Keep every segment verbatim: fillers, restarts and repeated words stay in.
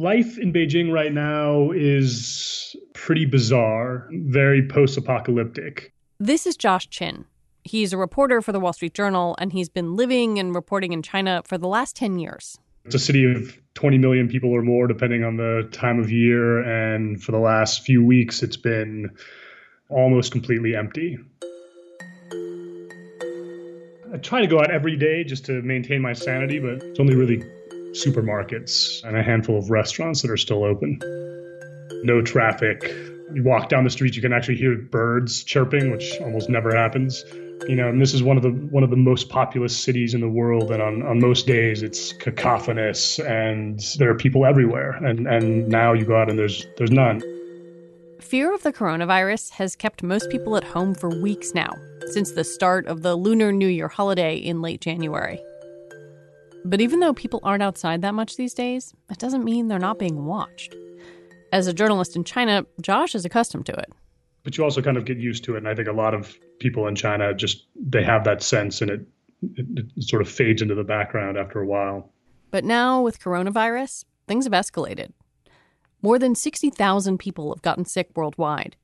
life in Beijing right now is pretty bizarre, very post-apocalyptic. This is Josh Chin. He's a reporter for the Wall Street Journal, and he's been living and reporting in China for the last ten years. It's a city of twenty million people or more, depending on the time of year. And for the last few weeks, it's been almost completely empty. I try to go out every day just to maintain my sanity, but it's only really supermarkets and a handful of restaurants that are still open. No traffic. You walk down the street, you can actually hear birds chirping, which almost never happens. You know, and this is one of the one of the most populous cities in the world. And on, on most days, it's cacophonous and there are people everywhere. And and now you go out and there's there's none. Fear of the coronavirus has kept most people at home for weeks now, since the start of the Lunar New Year holiday in late January. But even though people aren't outside that much these days, it doesn't mean they're not being watched. As a journalist in China, Josh is accustomed to it. But you also kind of get used to it. And I think a lot of people in China just, they have that sense and it, it, it sort of fades into the background after a while. But now with coronavirus, things have escalated. More than sixty thousand people have gotten sick worldwide.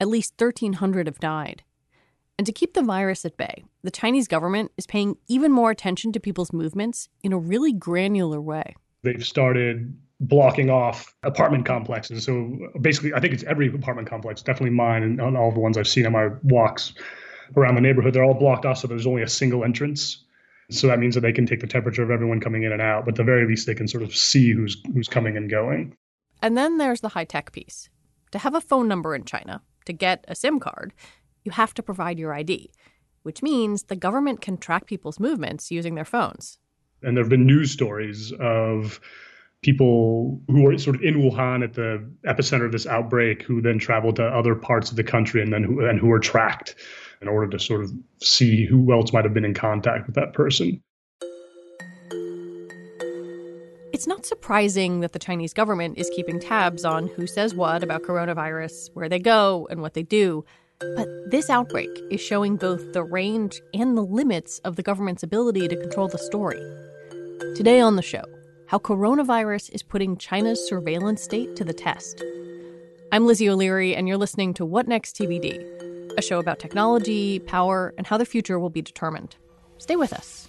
At least thirteen hundred have died. And to keep the virus at bay, the Chinese government is paying even more attention to people's movements in a really granular way. They've started blocking off apartment complexes. So basically, I think it's every apartment complex, definitely mine and on all the ones I've seen on my walks around the neighborhood. They're all blocked off, so there's only a single entrance. So that means that they can take the temperature of everyone coming in and out, but at the very least, they can sort of see who's who's coming and going. And then there's the high-tech piece. To have a phone number in China, to get a SIM card, you have to provide your I D, which means the government can track people's movements using their phones. And there have been news stories of people who were sort of in Wuhan at the epicenter of this outbreak, who then traveled to other parts of the country and then who, and who were tracked in order to sort of see who else might have been in contact with that person. It's not surprising that the Chinese government is keeping tabs on who says what about coronavirus, where they go, and what they do. But this outbreak is showing both the range and the limits of the government's ability to control the story. Today on the show, how coronavirus is putting China's surveillance state to the test. I'm Lizzie O'Leary, and you're listening to What Next T B D, a show about technology, power, and how the future will be determined. Stay with us.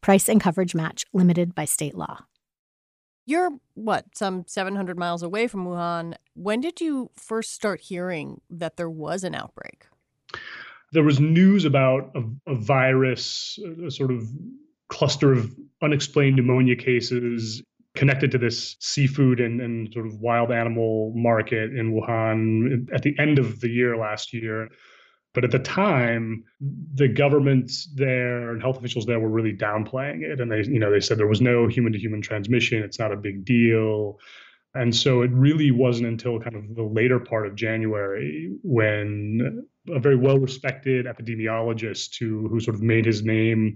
Price and coverage match limited by state law. You're, what, some seven hundred miles away from Wuhan. When did you first start hearing that there was an outbreak? There was news about a, a virus, a sort of cluster of unexplained pneumonia cases connected to this seafood and, and sort of wild animal market in Wuhan at the end of the year last year. But at the time, the government there and health officials there were really downplaying it. And they, you know, they said there was no human to human transmission. It's not a big deal. And so it really wasn't until kind of the later part of January when a very well-respected epidemiologist who, who sort of made his name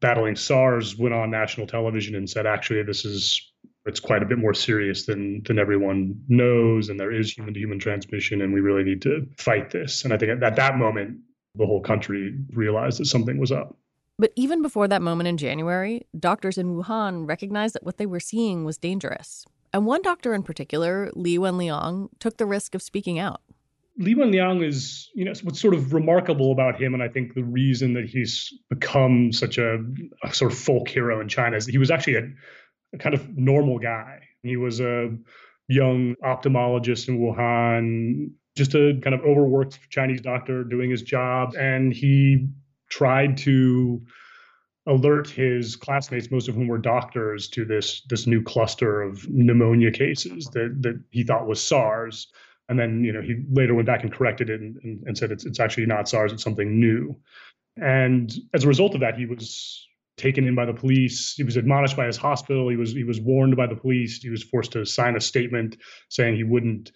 battling SARS went on national television and said, actually, this is it's quite a bit more serious than than everyone knows. And there is human-to-human transmission, and we really need to fight this. And I think at, at that moment, the whole country realized that something was up. But even before that moment in January, doctors in Wuhan recognized that what they were seeing was dangerous. And one doctor in particular, Li Wenliang, took the risk of speaking out. Li Wenliang is, you know, what's sort of remarkable about him, and I think the reason that he's become such a, a sort of folk hero in China is that he was actually a, a kind of normal guy. He was a young ophthalmologist in Wuhan, just a kind of overworked Chinese doctor doing his job. And he tried to alert his classmates, most of whom were doctors, to this this new cluster of pneumonia cases that, that he thought was SARS. And then, you know, he later went back and corrected it and, and, and said it's it's actually not SARS, it's something new. And as a result of that, he was taken in by the police. He was admonished by his hospital. He was he was warned by the police. He was forced to sign a statement saying he wouldn't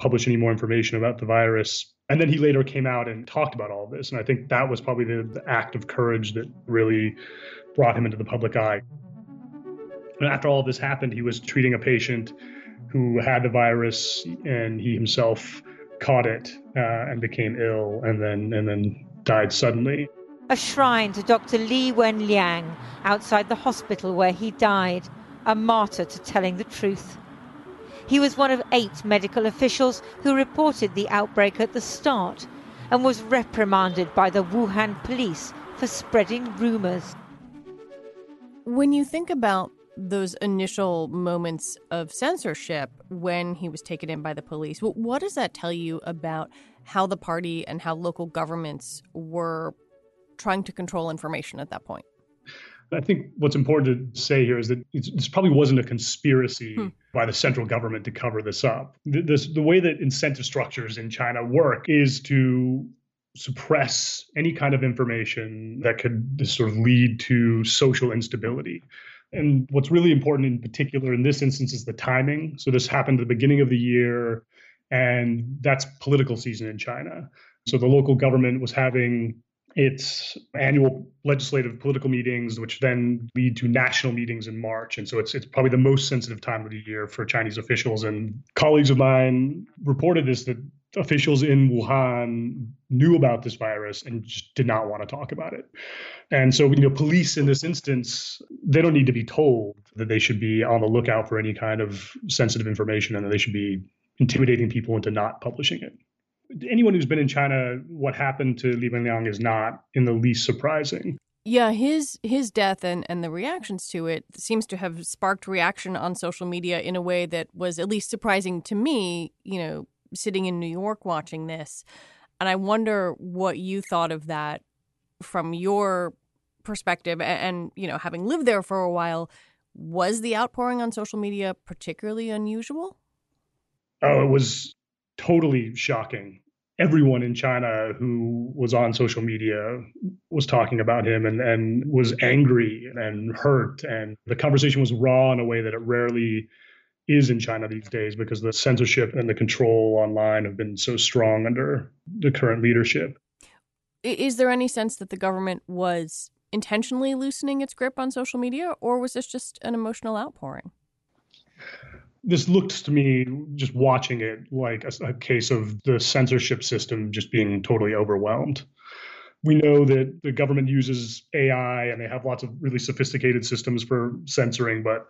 publish any more information about the virus. And then he later came out and talked about all this. And I think that was probably the, the act of courage that really brought him into the public eye. And after all of this happened, he was treating a patient who had the virus, and he himself caught it uh, and became ill and then and then died suddenly. A shrine to Doctor Li Wenliang outside the hospital where he died, a martyr to telling the truth. He was one of eight medical officials who reported the outbreak at the start and was reprimanded by the Wuhan police for spreading rumors. When you think about those initial moments of censorship when he was taken in by the police, what does that tell you about how the party and how local governments were trying to control information at that point? I think what's important to say here is that it's, this probably wasn't a conspiracy hmm. by the central government to cover this up. The, this, the way that incentive structures in China work is to suppress any kind of information that could sort of lead to social instability. And what's really important in particular in this instance is the timing. So this happened at the beginning of the year, and that's political season in China. So the local government was having its annual legislative political meetings, which then lead to national meetings in March. And so it's it's probably the most sensitive time of the year for Chinese officials. And colleagues of mine reported this, that officials in Wuhan knew about this virus and just did not want to talk about it. And so, you know, police in this instance, they don't need to be told that they should be on the lookout for any kind of sensitive information and that they should be intimidating people into not publishing it. Anyone who's been in China, what happened to Li Wenliang is not in the least surprising. Yeah, his his death and, and the reactions to it seems to have sparked reaction on social media in a way that was at least surprising to me, you know, sitting in New York watching this. And I wonder what you thought of that from your perspective and, and you know, having lived there for a while. Was the outpouring on social media particularly unusual? Oh, it was totally shocking. Everyone in China who was on social media was talking about him and, and was angry and hurt. And the conversation was raw in a way that it rarely is in China these days, because the censorship and the control online have been so strong under the current leadership. Is there any sense that the government was intentionally loosening its grip on social media, or was this just an emotional outpouring? This looks to me, just watching it, like a, a case of the censorship system just being totally overwhelmed. We know that the government uses A I and they have lots of really sophisticated systems for censoring, but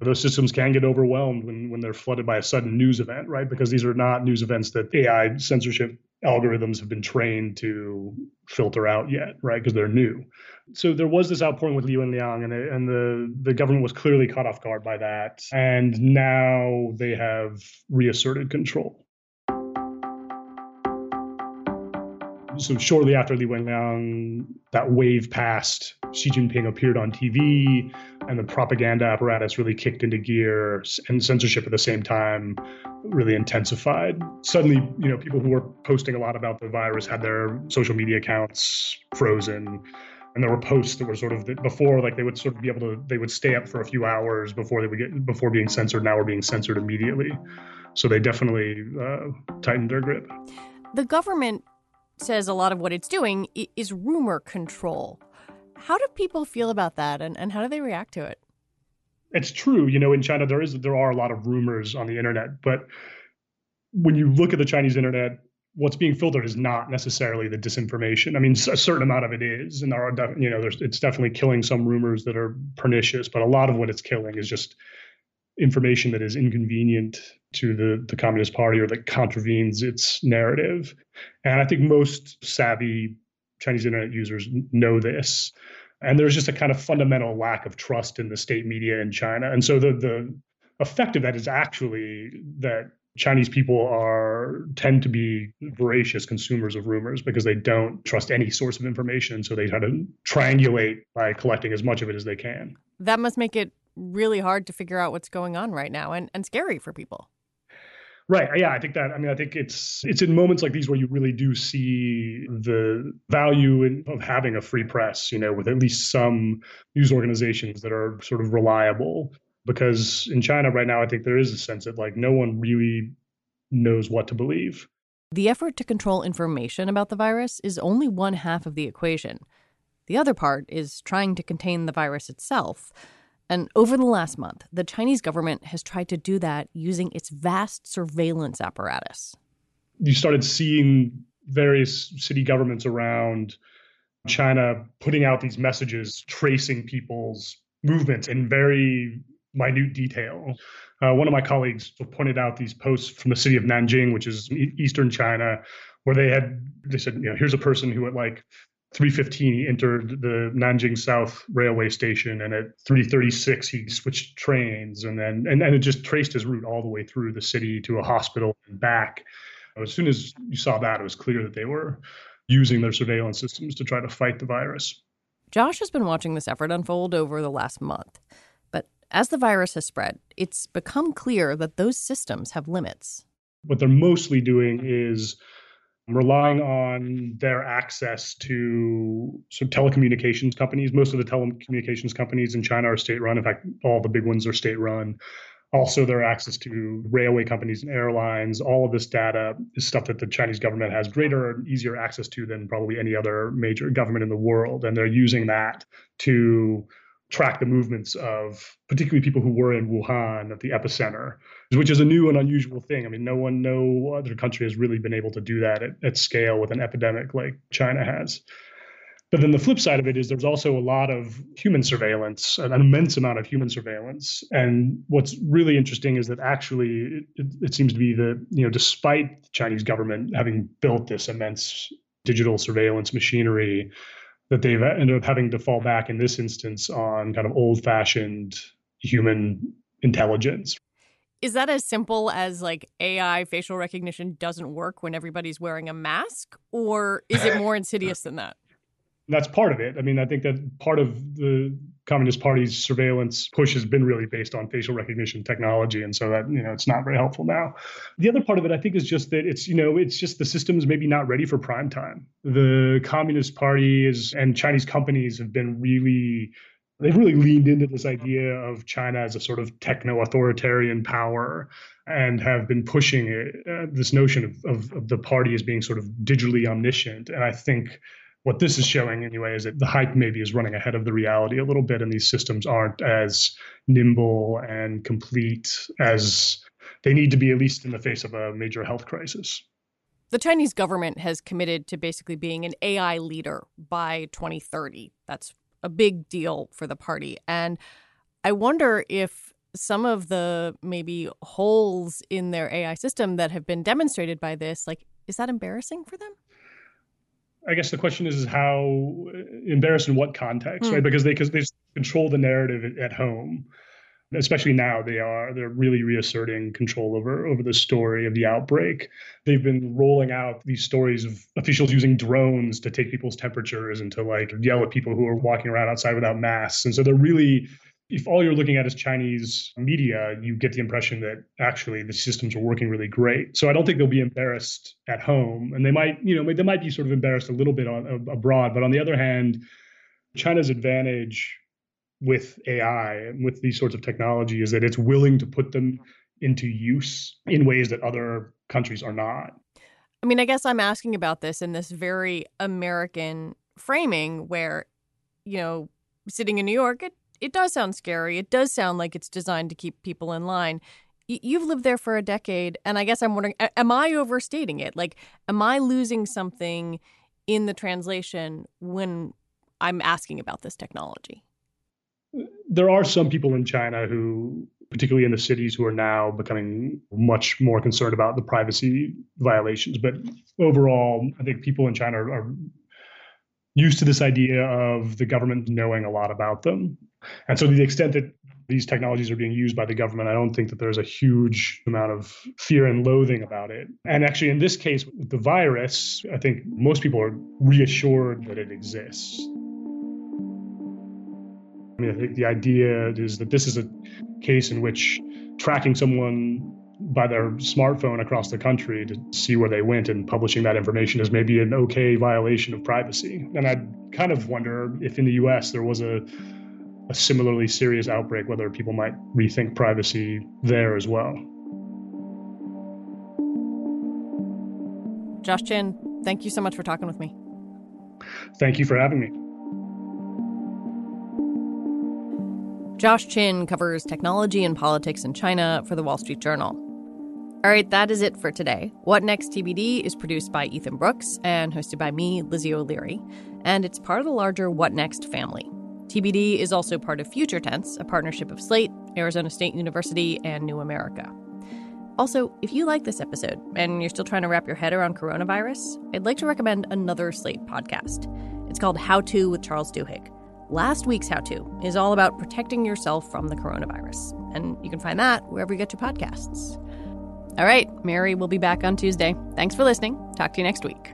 those systems can get overwhelmed when, when they're flooded by a sudden news event, right? Because these are not news events that A I censorship algorithms have been trained to filter out yet, right? Because they're new. So there was this outpouring with Li Wenliang, and, and the, the government was clearly caught off guard by that. And now they have reasserted control. So shortly after Li Wenliang, that wave passed, Xi Jinping appeared on T V, and the propaganda apparatus really kicked into gear, and censorship at the same time really intensified. Suddenly, you know, people who were posting a lot about the virus had their social media accounts frozen. And there were posts that were sort of the, before, like they would sort of be able to, they would stay up for a few hours before they would get, before being censored. Now we're being censored immediately. So they definitely uh, tightened their grip. The government says a lot of what it's doing is rumor control. How do people feel about that, and, and how do they react to it? It's true. You know, in China, there is there are a lot of rumors on the internet. But when you look at the Chinese internet, what's being filtered is not necessarily the disinformation. I mean, a certain amount of it is. And there are, def- you know, there's, it's definitely killing some rumors that are pernicious. But a lot of what it's killing is just information that is inconvenient to the, the Communist Party or that contravenes its narrative. And I think most savvy Chinese internet users know this. And there's just a kind of fundamental lack of trust in the state media in China. And so the, the effect of that is actually that Chinese people are tend to be voracious consumers of rumors because they don't trust any source of information. So they try to triangulate by collecting as much of it as they can. That must make it really hard to figure out what's going on right now and, and scary for people. Right. Yeah, I think that I mean, I think it's it's in moments like these where you really do see the value in, of having a free press, you know, with at least some news organizations that are sort of reliable, because in China right now, I think there is a sense that like no one really knows what to believe. The effort to control information about the virus is only one half of the equation. The other part is trying to contain the virus itself. And over the last month, the Chinese government has tried to do that using its vast surveillance apparatus. You started seeing various city governments around China putting out these messages, tracing people's movements in very minute detail. Uh, one of my colleagues pointed out these posts from the city of Nanjing, which is in eastern China, where they had, they said, you know, here's a person who at like three fifteen, he entered the Nanjing South railway station, and at three thirty-six, he switched trains, and then and, and it just traced his route all the way through the city to a hospital and back. As soon as you saw that, it was clear that they were using their surveillance systems to try to fight the virus. Josh has been watching this effort unfold over the last month. But as the virus has spread, it's become clear that those systems have limits. What they're mostly doing is relying on their access to some telecommunications companies. Most of the telecommunications companies in China are state-run. In fact, all the big ones are state-run. Also, their access to railway companies and airlines. All of this data is stuff that the Chinese government has greater and easier access to than probably any other major government in the world. And they're using that to track the movements of particularly people who were in Wuhan at the epicenter, which is a new and unusual thing. I mean, no one, no other country has really been able to do that at, at scale with an epidemic like China has. But then the flip side of it is there's also a lot of human surveillance, an immense amount of human surveillance. And what's really interesting is that actually it, it seems to be that, you know, despite the Chinese government having built this immense digital surveillance machinery, that they've ended up having to fall back in this instance on kind of old-fashioned human intelligence. Is that as simple as like A I facial recognition doesn't work when everybody's wearing a mask, or is it more insidious than that? That's part of it. I mean, I think that part of the Communist Party's surveillance push has been really based on facial recognition technology. And so that, you know, it's not very helpful now. The other part of it, I think, is just that it's, you know, it's just the system's maybe not ready for prime time. The Communist Party is, and Chinese companies have been really, they've really leaned into this idea of China as a sort of techno-authoritarian power and have been pushing it, uh, this notion of, of, of the party as being sort of digitally omniscient. And I think what this is showing anyway is that the hype maybe is running ahead of the reality a little bit, and these systems aren't as nimble and complete as they need to be, at least in the face of a major health crisis. The Chinese government has committed to basically being an A I leader by twenty thirty. That's a big deal for the party. And I wonder if some of the maybe holes in their A I system that have been demonstrated by this, like, is that embarrassing for them? I guess the question is, is how embarrassed in what context, mm. right? Because they because they control the narrative at home, especially now. They are they're really reasserting control over over the story of the outbreak. They've been rolling out these stories of officials using drones to take people's temperatures and to like yell at people who are walking around outside without masks. And so they're really, if all you're looking at is Chinese media, you get the impression that actually the systems are working really great. So I don't think they'll be embarrassed at home. And they might, you know, they might be sort of embarrassed a little bit on, abroad. But on the other hand, China's advantage with A I and with these sorts of technology is that it's willing to put them into use in ways that other countries are not. I mean, I guess I'm asking about this in this very American framing where, you know, sitting in New York, it, it does sound scary. It does sound like it's designed to keep people in line. Y- you've lived there for a decade. And I guess I'm wondering, am I overstating it? Like, am I losing something in the translation when I'm asking about this technology? There are some people in China who, particularly in the cities, who are now becoming much more concerned about the privacy violations. But overall, I think people in China are, are used to this idea of the government knowing a lot about them. And so to the extent that these technologies are being used by the government, I don't think that there's a huge amount of fear and loathing about it. And actually, in this case, with the virus, I think most people are reassured that it exists. I mean, I think the idea is that this is a case in which tracking someone by their smartphone across the country to see where they went and publishing that information is maybe an okay violation of privacy. And I kind of wonder if in the U S there was a, a similarly serious outbreak, whether people might rethink privacy there as well. Josh Chin, thank you so much for talking with me. Thank you for having me. Josh Chin covers technology and politics in China for The Wall Street Journal. All right, that is it for today. What Next T B D is produced by Ethan Brooks and hosted by me, Lizzie O'Leary, and it's part of the larger What Next family. T B D is also part of Future Tense, a partnership of Slate, Arizona State University, and New America. Also, if you like this episode and you're still trying to wrap your head around coronavirus, I'd like to recommend another Slate podcast. It's called How To with Charles Duhigg. Last week's How To is all about protecting yourself from the coronavirus. And you can find that wherever you get your podcasts. All right, Mary will be back on Tuesday. Thanks for listening. Talk to you next week.